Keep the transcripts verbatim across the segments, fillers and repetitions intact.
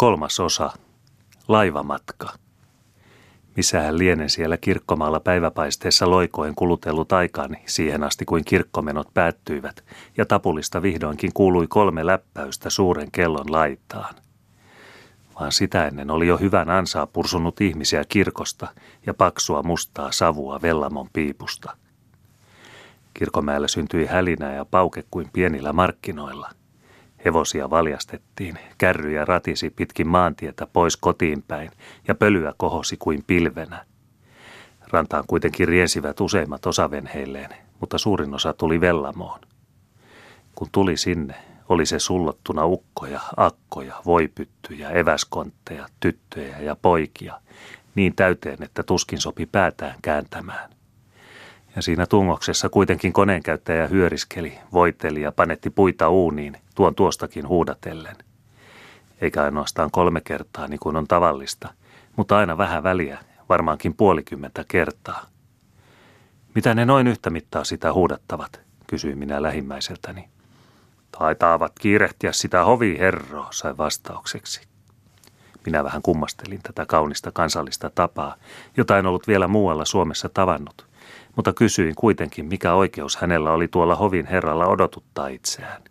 Kolmas osa. Laivamatka. Missähän lienen siellä kirkkomaalla päiväpaisteessa loikoen kulutellut aikani siihen asti, kuin kirkkomenot päättyivät, ja tapulista vihdoinkin kuului kolme läppäystä suuren kellon laitaan. Vaan sitä ennen oli jo hyvän ansaa pursunut ihmisiä kirkosta ja paksua mustaa savua Vellamon piipusta. Kirkomäellä syntyi hälinää ja pauke kuin pienillä markkinoilla. Hevosia valjastettiin, kärryjä ratisi pitkin maantietä pois kotiin päin ja pölyä kohosi kuin pilvenä. Rantaan kuitenkin riensivät useimmat osavenheilleen, mutta suurin osa tuli Vellamoon. Kun tuli sinne, oli se sullottuna ukkoja, akkoja, voipyttyjä, eväskontteja, tyttöjä ja poikia, niin täyteen, että tuskin sopi päätään kääntämään. Ja siinä tungoksessa kuitenkin koneenkäyttäjä hyöriskeli, voiteli ja panetti puita uuniin, tuon tuostakin huudatellen. Eikä ainoastaan kolme kertaa, niin kuin on tavallista, mutta aina vähän väliä, varmaankin puolikymmentä kertaa. Mitä ne noin yhtä mittaa sitä huudattavat, kysyin minä lähimmäiseltäni. Taitaavat kiirehtiä sitä hoviherroa, sai vastaukseksi. Minä vähän kummastelin tätä kaunista kansallista tapaa, jota en ollut vielä muualla Suomessa tavannut, mutta kysyin kuitenkin, mikä oikeus hänellä oli tuolla hovin herralla odotuttaa itseään.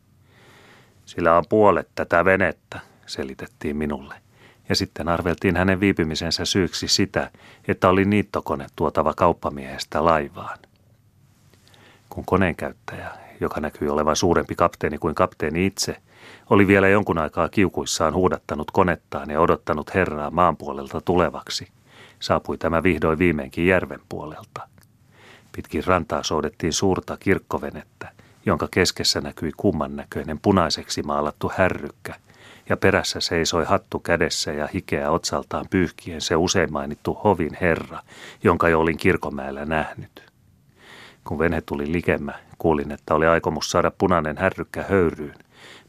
Sillä on puolet tätä venettä, selitettiin minulle, ja sitten arveltiin hänen viipymisensä syyksi sitä, että oli niittokone tuotava kauppamiehestä laivaan. Kun koneenkäyttäjä, joka näkyi olevan suurempi kapteeni kuin kapteeni itse, oli vielä jonkun aikaa kiukuissaan huudattanut konettaan ja odottanut herraa maan puolelta tulevaksi, saapui tämä vihdoin viimeinkin järven puolelta. Pitkin rantaa soudettiin suurta kirkkovenettä, jonka keskessä näkyi kumman näköinen punaiseksi maalattu härrykkä, ja perässä seisoi hattu kädessä ja hikeä otsaltaan pyyhkien se usein mainittu hovin herra, jonka jo olin Kirkomäellä nähnyt. Kun venhe tuli likemmä, kuulin, että oli aikomus saada punainen härrykkä höyryyn,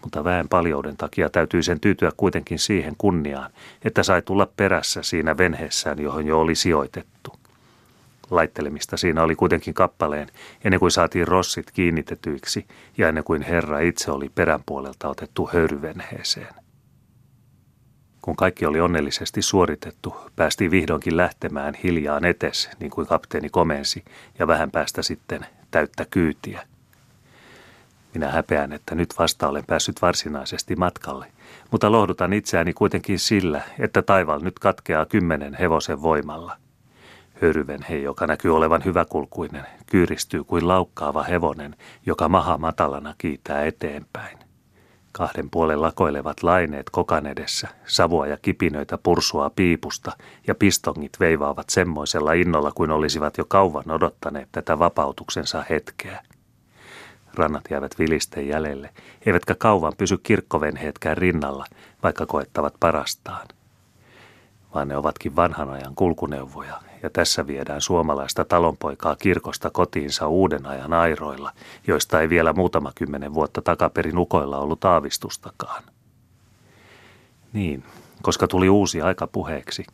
mutta väen paljouden takia täytyi sen tyytyä kuitenkin siihen kunniaan, että sai tulla perässä siinä venheessään, johon jo oli sijoitettu. Laittelemista siinä oli kuitenkin kappaleen, ennen kuin saatiin rossit kiinnitetyiksi ja ennen kuin herra itse oli peränpuolelta otettu höyryvenheeseen. Kun kaikki oli onnellisesti suoritettu, päästiin vihdoinkin lähtemään hiljaan etes, niin kuin kapteeni komensi, ja vähän päästä sitten täyttä kyytiä. Minä häpeän, että nyt vasta olen päässyt varsinaisesti matkalle, mutta lohdutan itseäni kuitenkin sillä, että taival nyt katkeaa kymmenen hevosen voimalla. Höyryvenhe, joka näkyy olevan hyväkulkuinen, kyyristyy kuin laukkaava hevonen, joka maha matalana kiitää eteenpäin. Kahden puolen lakoilevat laineet kokan edessä, savua ja kipinöitä pursuaa piipusta, ja pistongit veivaavat semmoisella innolla, kuin olisivat jo kauan odottaneet tätä vapautuksensa hetkeä. Rannat jäävät vilisten jäljelle, eivätkä kauan pysy kirkkovenheetkään rinnalla, vaikka koettavat parastaan. Vaan ne ovatkin vanhan ajan kulkuneuvoja, ja tässä viedään suomalaista talonpoikaa kirkosta kotiinsa uuden ajan airoilla, joista ei vielä muutama kymmenen vuotta takaperin ukoilla ollut aavistustakaan. Niin, koska tuli uusi aika puheeksi,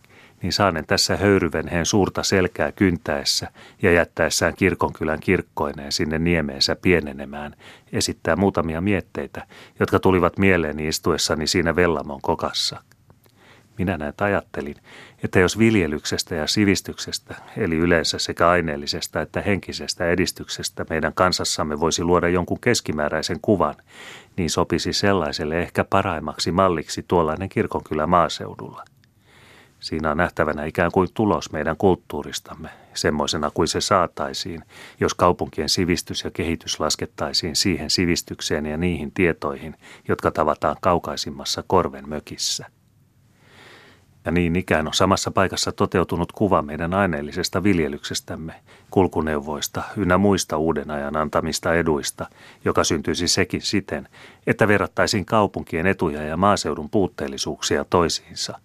niin saanen tässä höyryvenheen suurta selkää kyntäessä ja jättäessään kirkonkylän kirkkoineen sinne niemeensä pienenemään esittää muutamia mietteitä, jotka tulivat mieleeni istuessani siinä Vellamon kokassa. Minä näet ajattelin, että jos viljelyksestä ja sivistyksestä, eli yleensä sekä aineellisesta että henkisestä edistyksestä meidän kansassamme voisi luoda jonkun keskimääräisen kuvan, niin sopisi sellaiselle ehkä parhaimmaksi malliksi tuollainen kirkonkylä maaseudulla. Siinä on nähtävänä ikään kuin tulos meidän kulttuuristamme, semmoisena kuin se saataisiin, jos kaupunkien sivistys ja kehitys laskettaisiin siihen sivistykseen ja niihin tietoihin, jotka tavataan kaukaisimmassa korven mökissä. Ja niin ikään on samassa paikassa toteutunut kuva meidän aineellisesta viljelyksestämme, kulkuneuvoista ynnä muista uuden ajan antamista eduista, joka syntyisi sekin siten, että verrattaisiin kaupunkien etuja ja maaseudun puutteellisuuksia toisiinsa.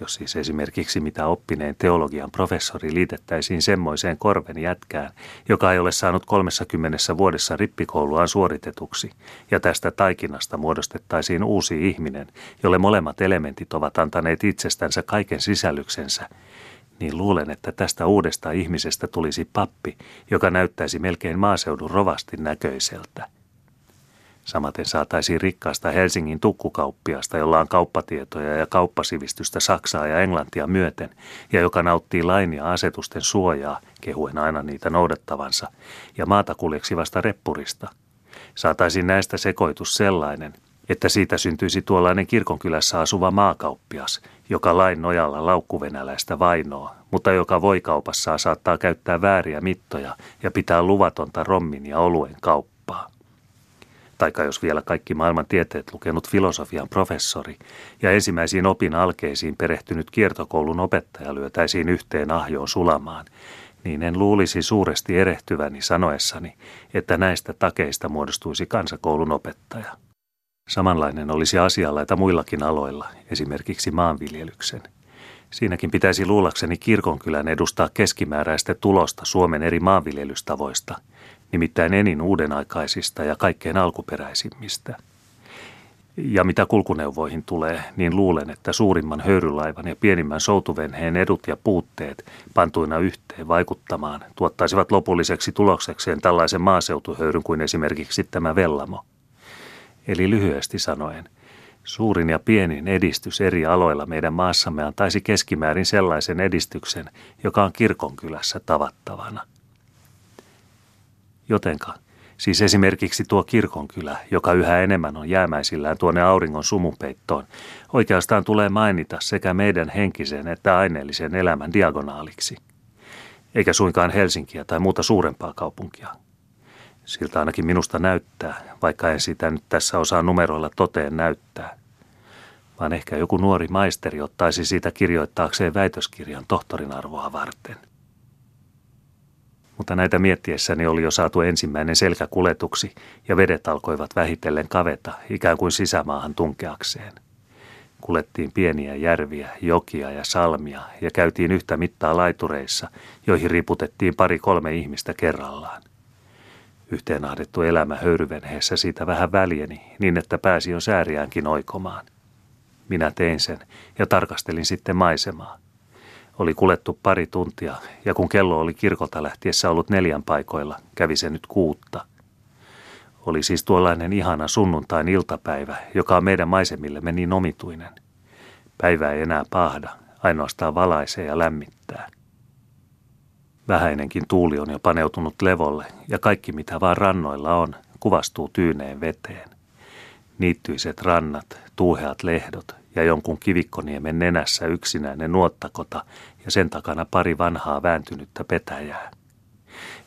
Jos siis esimerkiksi mitä oppineen teologian professori liitettäisiin semmoiseen korven jätkään, joka ei ole saanut kolmessakymmenessä vuodessa rippikouluaan suoritetuksi, ja tästä taikinasta muodostettaisiin uusi ihminen, jolle molemmat elementit ovat antaneet itsestänsä kaiken sisällyksensä, niin luulen, että tästä uudesta ihmisestä tulisi pappi, joka näyttäisi melkein maaseudun rovastin näköiseltä. Samaten saataisiin rikkaasta Helsingin tukkukauppiasta, jolla on kauppatietoja ja kauppasivistystä Saksaa ja Englantia myöten, ja joka nauttii lain ja asetusten suojaa, kehuen aina niitä noudattavansa, ja maata kuljeksivasta reppurista. Saataisiin näistä sekoitus sellainen, että siitä syntyisi tuollainen kirkonkylässä asuva maakauppias, joka lain nojalla laukkuvenäläistä vainoo, mutta joka voikaupassaan saattaa käyttää vääriä mittoja ja pitää luvatonta rommin ja oluen kauppaa. Taikka jos vielä kaikki maailman tieteet lukenut filosofian professori ja ensimmäisiin opin alkeisiin perehtynyt kiertokoulun opettaja lyötäisiin yhteen ahjoon sulamaan, niin en luulisi suuresti erehtyväni sanoessani, että näistä takeista muodostuisi kansakoulun opettaja. Samanlainen olisi asianlaita muillakin aloilla, esimerkiksi maanviljelyksen. Siinäkin pitäisi luulakseni kirkonkylän edustaa keskimääräistä tulosta Suomen eri maanviljelystavoista, nimittäin enin uudenaikaisista ja kaikkein alkuperäisimmistä. Ja mitä kulkuneuvoihin tulee, niin luulen, että suurimman höyrylaivan ja pienimmän soutuvenheen edut ja puutteet pantuina yhteen vaikuttamaan tuottaisivat lopulliseksi tuloksekseen tällaisen maaseutuhöyryn kuin esimerkiksi tämä Vellamo. Eli lyhyesti sanoen, suurin ja pienin edistys eri aloilla meidän maassamme antaisi keskimäärin sellaisen edistyksen, joka on kirkonkylässä tavattavana. Jotenka, siis esimerkiksi tuo kirkonkylä, joka yhä enemmän on jäämäisillään tuonne auringon sumunpeittoon, oikeastaan tulee mainita sekä meidän henkisen että aineellisen elämän diagonaaliksi. Eikä suinkaan Helsinkiä tai muuta suurempaa kaupunkia. Siltä ainakin minusta näyttää, vaikka en sitä nyt tässä osaa numeroilla toteen näyttää. Vaan ehkä joku nuori maisteri ottaisi siitä kirjoittaakseen väitöskirjan tohtorin arvoa varten. Mutta näitä miettiessäni oli jo saatu ensimmäinen selkä kuletuksi ja vedet alkoivat vähitellen kaveta ikään kuin sisämaahan tunkeakseen. Kulettiin pieniä järviä, jokia ja salmia ja käytiin yhtä mittaa laitureissa, joihin riputettiin pari kolme ihmistä kerrallaan. Yhteenahdettu elämä höyryvenheessä siitä vähän väljeni, niin että pääsi jo sääriäänkin oikomaan. Minä tein sen ja tarkastelin sitten maisemaa. Oli kulettu pari tuntia, ja kun kello oli kirkolta lähtiessä ollut neljän paikoilla, kävi se nyt kuutta. Oli siis tuollainen ihana sunnuntain iltapäivä, joka on meidän maisemillemme niin omituinen. Päivä ei enää paahda, ainoastaan valaisee ja lämmittää. Vähäinenkin tuuli on jo paneutunut levolle, ja kaikki mitä vaan rannoilla on, kuvastuu tyyneen veteen. Niittyiset rannat, tuuheat lehdot ja jonkun kivikkoniemen nenässä yksinäinen nuottakota ja sen takana pari vanhaa vääntynyttä petäjää.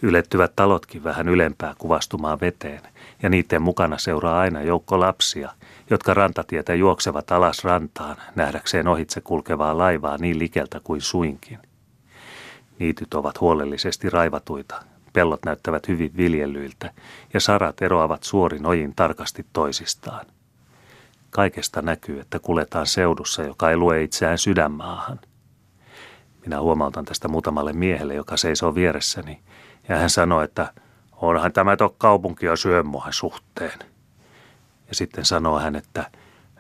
Ylettyvät talotkin vähän ylempää kuvastumaan veteen, ja niiden mukana seuraa aina joukko lapsia, jotka rantatietä juoksevat alas rantaan nähdäkseen ohitse kulkevaa laivaa niin likeltä kuin suinkin. Niityt ovat huolellisesti raivatuita, pellot näyttävät hyvin viljellyiltä ja sarat eroavat suorin ojin tarkasti toisistaan. Kaikesta näkyy, että kuljetaan seudussa, joka ei lue itseään sydänmaahan. Minä huomautan tästä muutamalle miehelle, joka seisoo vieressäni, ja hän sanoo, että onhan tämä tuo kaupunkia syömmohan suhteen. Ja sitten sanoo hän, että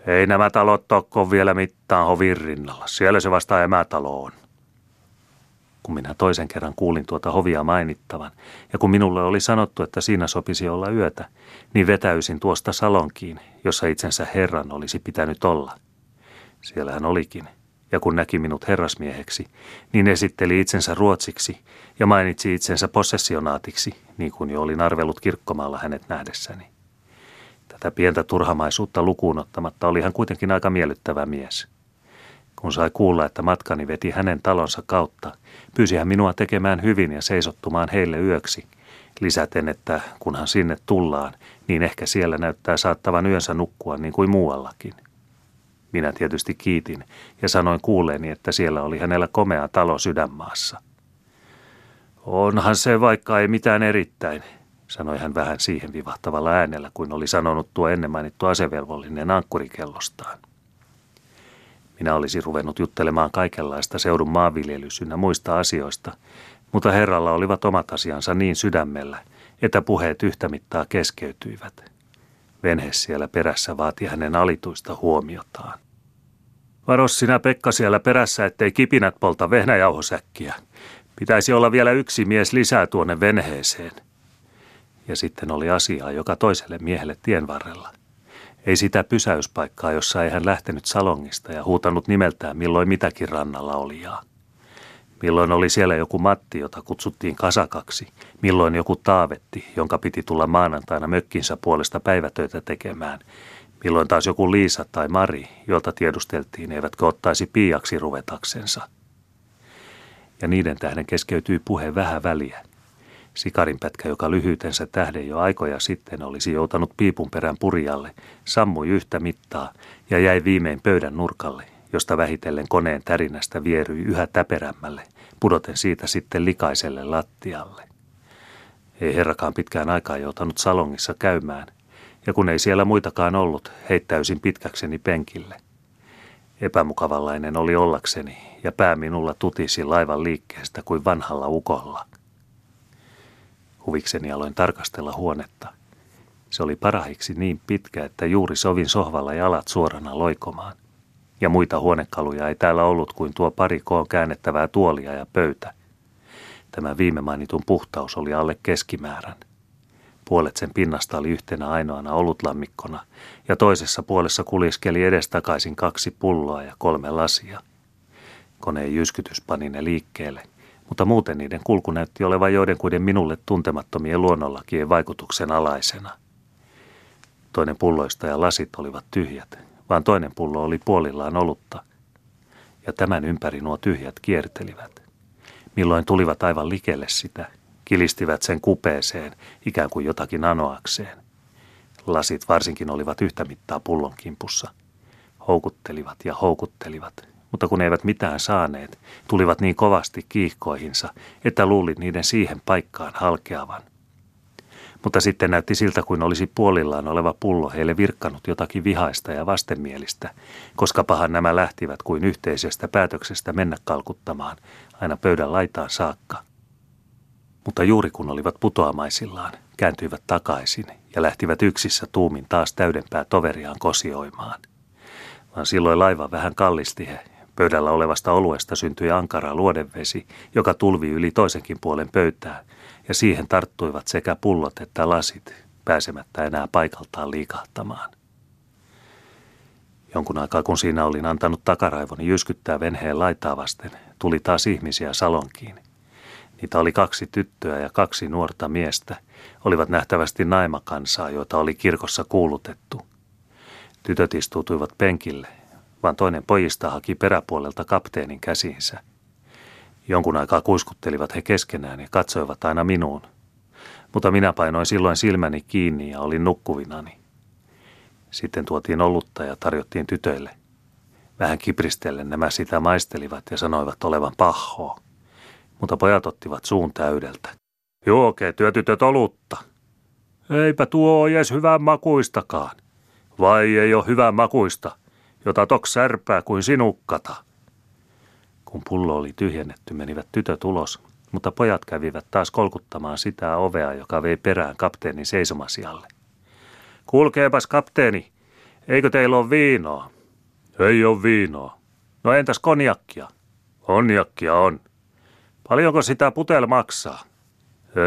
ei nämä talot ole vielä mittaan hovin rinnalla, siellä se vasta emätalo on. Kun minä toisen kerran kuulin tuota hovia mainittavan, ja kun minulle oli sanottu, että siinä sopisi olla yötä, niin vetäysin tuosta salonkiin, jossa itsensä herran olisi pitänyt olla. Siellä hän olikin, ja kun näki minut herrasmieheksi, niin esitteli itsensä ruotsiksi ja mainitsi itsensä possessionaatiksi, niin kuin jo olin arvellut kirkkomaalla hänet nähdessäni. Tätä pientä turhamaisuutta lukuun ottamatta oli hän kuitenkin aika miellyttävä mies. Kun sai kuulla, että matkani veti hänen talonsa kautta, pyysi hän minua tekemään hyvin ja seisottumaan heille yöksi, lisäten, että kunhan sinne tullaan, niin ehkä siellä näyttää saattavan yönsä nukkua niin kuin muuallakin. Minä tietysti kiitin ja sanoin kuulleeni, että siellä oli hänellä komea talo sydänmaassa. Onhan se, vaikka ei mitään erittäin, sanoi hän vähän siihen vivahtavalla äänellä, kuin oli sanonut tuo ennen mainittu asevelvollinen ankkurikellostaan. Minä olisin ruvennut juttelemaan kaikenlaista seudun maanviljelysynä muista asioista, mutta herralla olivat omat asiansa niin sydämellä, että puheet yhtä mittaa keskeytyivät. Venhe siellä perässä vaati hänen alituista huomiotaan. Varo sinä, Pekka, siellä perässä, ettei kipinät polta vehnäjauhosäkkiä. Pitäisi olla vielä yksi mies lisää tuonne venheeseen. ja sitten oli asiaa joka toiselle miehelle tien varrella. Ei sitä pysäyspaikkaa, jossa ei hän lähtenyt salongista ja huutanut nimeltään milloin mitäkin rannalla olijaa. Milloin oli siellä joku Matti, jota kutsuttiin kasakaksi, milloin joku Taavetti, jonka piti tulla maanantaina mökkinsä puolesta päivätöitä tekemään, milloin taas joku Liisa tai Mari, jolta tiedusteltiin, eivätkö ottaisi piiaksi ruvetaksensa. Ja niiden tähden keskeytyi puhe vähän väliä. Sikarinpätkä, joka lyhyytensä tähden jo aikoja sitten olisi joutanut piipunperän purjalle, sammui yhtä mittaa ja jäi viimein pöydän nurkalle, josta vähitellen koneen tärinästä vieryi yhä täperämmälle, pudoten siitä sitten likaiselle lattialle. Ei herrakaan pitkään aikaa joutanut salongissa käymään, ja kun ei siellä muitakaan ollut, heittäysin pitkäkseni penkille. Epämukavallainen oli ollakseni, ja pää minulla tutisi laivan liikkeestä kuin vanhalla ukolla. Huvikseni aloin tarkastella huonetta. Se oli parahiksi niin pitkä, että juuri sovin sohvalla jalat suorana loikomaan. Ja muita huonekaluja ei täällä ollut kuin tuo pari koon käännettävää tuolia ja pöytä. Tämä viime mainitun puhtaus oli alle keskimäärän. Puolet sen pinnasta oli yhtenä ainoana olutlammikkona, ja toisessa puolessa kuliskeli edestakaisin kaksi pulloa ja kolme lasia. Koneen jyskytys pani ne liikkeelle, mutta muuten niiden kulku näytti olevan joidenkuiden minulle tuntemattomien luonnonlakien vaikutuksen alaisena. Toinen pulloista ja lasit olivat tyhjät, vaan toinen pullo oli puolillaan olutta. Ja tämän ympäri nuo tyhjät kiertelivät. Milloin tulivat aivan likelle sitä, kilistivät sen kupeeseen, ikään kuin jotakin anoakseen. Lasit varsinkin olivat yhtä mittaa pullon kimpussa. Houkuttelivat ja houkuttelivat, mutta kun eivät mitään saaneet, tulivat niin kovasti kiihkoihinsa, että luulin niiden siihen paikkaan halkeavan. Mutta sitten näytti siltä, kuin olisi puolillaan oleva pullo heille virkkanut jotakin vihaista ja vastenmielistä, koska pahan nämä lähtivät kuin yhteisestä päätöksestä mennä kalkuttamaan aina pöydän laitaan saakka. Mutta juuri kun olivat putoamaisillaan, kääntyivät takaisin ja lähtivät yksissä tuumin taas täydempää toveriaan kosioimaan. Vaan silloin laiva vähän kallisti he. Pöydällä olevasta oluesta syntyi ankara luodevesi, joka tulvi yli toisenkin puolen pöytää, ja siihen tarttuivat sekä pullot että lasit, pääsemättä enää paikaltaan liikahtamaan. Jonkun aikaa, kun siinä olin antanut takaraivoni jyskyttää venheen laitaa vasten, tuli taas ihmisiä salonkiin. Niitä oli kaksi tyttöä ja kaksi nuorta miestä, olivat nähtävästi naimakansaa, joita oli kirkossa kuulutettu. Tytöt istuutuivat penkille, vaan toinen pojista haki peräpuolelta kapteenin käsiinsä. Jonkun aikaa kuiskuttelivat he keskenään ja katsoivat aina minuun, mutta minä painoin silloin silmäni kiinni ja olin nukkuvinani. Sitten tuotiin olutta ja tarjottiin tytöille. Vähän kipristellen nämä sitä maistelivat ja sanoivat olevan pahhoa, mutta pojat ottivat suun täydeltä. Juokee työtytöt olutta. Eipä tuo ole edes hyvän makuistakaan. Vai ei ole hyvän makuista, jota toks särpää kuin sinukkata. Kun pullo oli tyhjennetty, menivät tytöt ulos, mutta pojat kävivät taas kolkuttamaan sitä ovea, joka vei perään kapteenin seisomasialle. Kulkeepas kapteeni, eikö teillä ole viinoa? Ei ole viinoa. No entäs konjakkia? Konjakkia on. Paljonko sitä putel maksaa?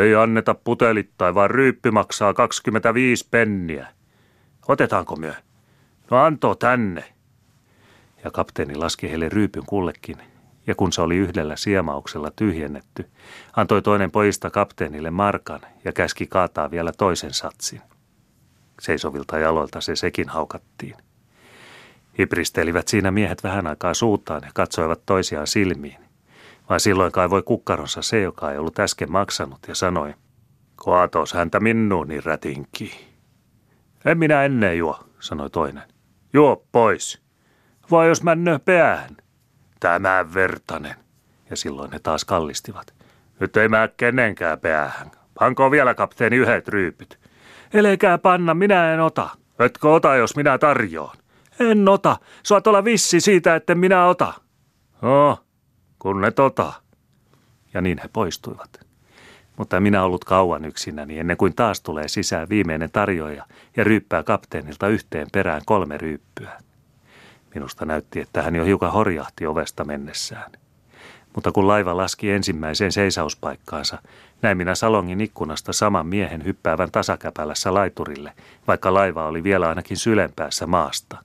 Ei anneta putelittain, vaan ryyppy maksaa kaksikymmentäviisi penniä. Otetaanko myö? No antoi tänne. Ja kapteeni laski heille ryypyn kullekin, ja kun se oli yhdellä siemauksella tyhjennetty, antoi toinen pojista kapteenille markan ja käski kaataa vielä toisen satsin. Seisovilta jaloilta se sekin haukattiin. Hipristelivät siinä miehet vähän aikaa suutaan ja katsoivat toisiaan silmiin, vaan silloin kaivoi kukkaronsa se, joka ei ollut äsken maksanut, ja sanoi, kaatos häntä minuun, niin rätinki. En minä ennen juo, sanoi toinen. Juo pois. Vai jos mä nöpeään? Tämän vertanen. Ja silloin he taas kallistivat. Nyt ei mä kenenkään päähän. Panko vielä kapteeni yhdet ryypyt. Elekää panna, minä en ota. Etkö ota, jos minä tarjoon? En ota. Saat olla vissi siitä, etten minä ota. No, kun et ota. Ja niin he poistuivat. Mutta minä ollut kauan yksinäni ennen kuin taas tulee sisään viimeinen tarjoaja ja ryyppää kapteenilta yhteen perään kolme ryyppyä. Minusta näytti, että hän jo hiukan horjahti ovesta mennessään. mutta kun laiva laski ensimmäiseen seisauspaikkaansa, näin minä salongin ikkunasta saman miehen hyppäävän tasakäpälässä laiturille, vaikka laiva oli vielä ainakin sylenpäässä maasta.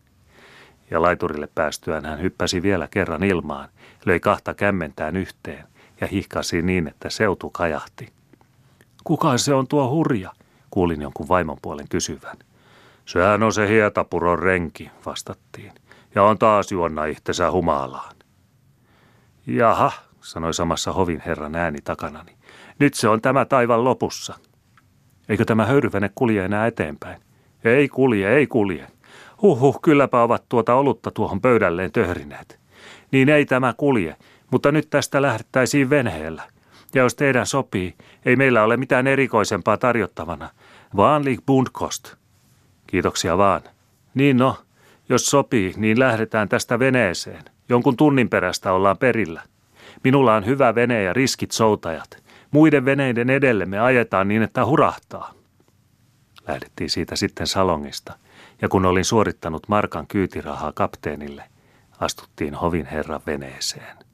Ja laiturille päästyään hän hyppäsi vielä kerran ilmaan, löi kahta kämmentään yhteen ja hihkasi niin, että seutu kajahti. Kuka se on tuo hurja? Kuulin jonkun vaimon puolen kysyvän. Sehän on se Hietapuron renki, vastattiin, ja on taas juonna itsensä humalaan. Jaha, sanoi samassa hovin herran ääni takanani. Nyt se on tämä taivan lopussa. Eikö tämä höyryvene kulje enää eteenpäin? Ei kulje, ei kulje. Huhhuh, kylläpä ovat tuota olutta tuohon pöydälleen töhrineet. Niin ei tämä kulje, mutta nyt tästä lähdettäisiin venheellä. Ja jos teidän sopii, ei meillä ole mitään erikoisempaa tarjottavana, vaan ligbundkost. Kiitoksia vaan. Niin no, jos sopii, niin lähdetään tästä veneeseen. Jonkun tunnin perästä ollaan perillä. Minulla on hyvä vene ja riskit soutajat. Muiden veneiden edelle me ajetaan niin, että hurahtaa. Lähdettiin siitä sitten salongista, ja kun olin suorittanut markan kyytirahaa kapteenille, astuttiin hovin herran veneeseen.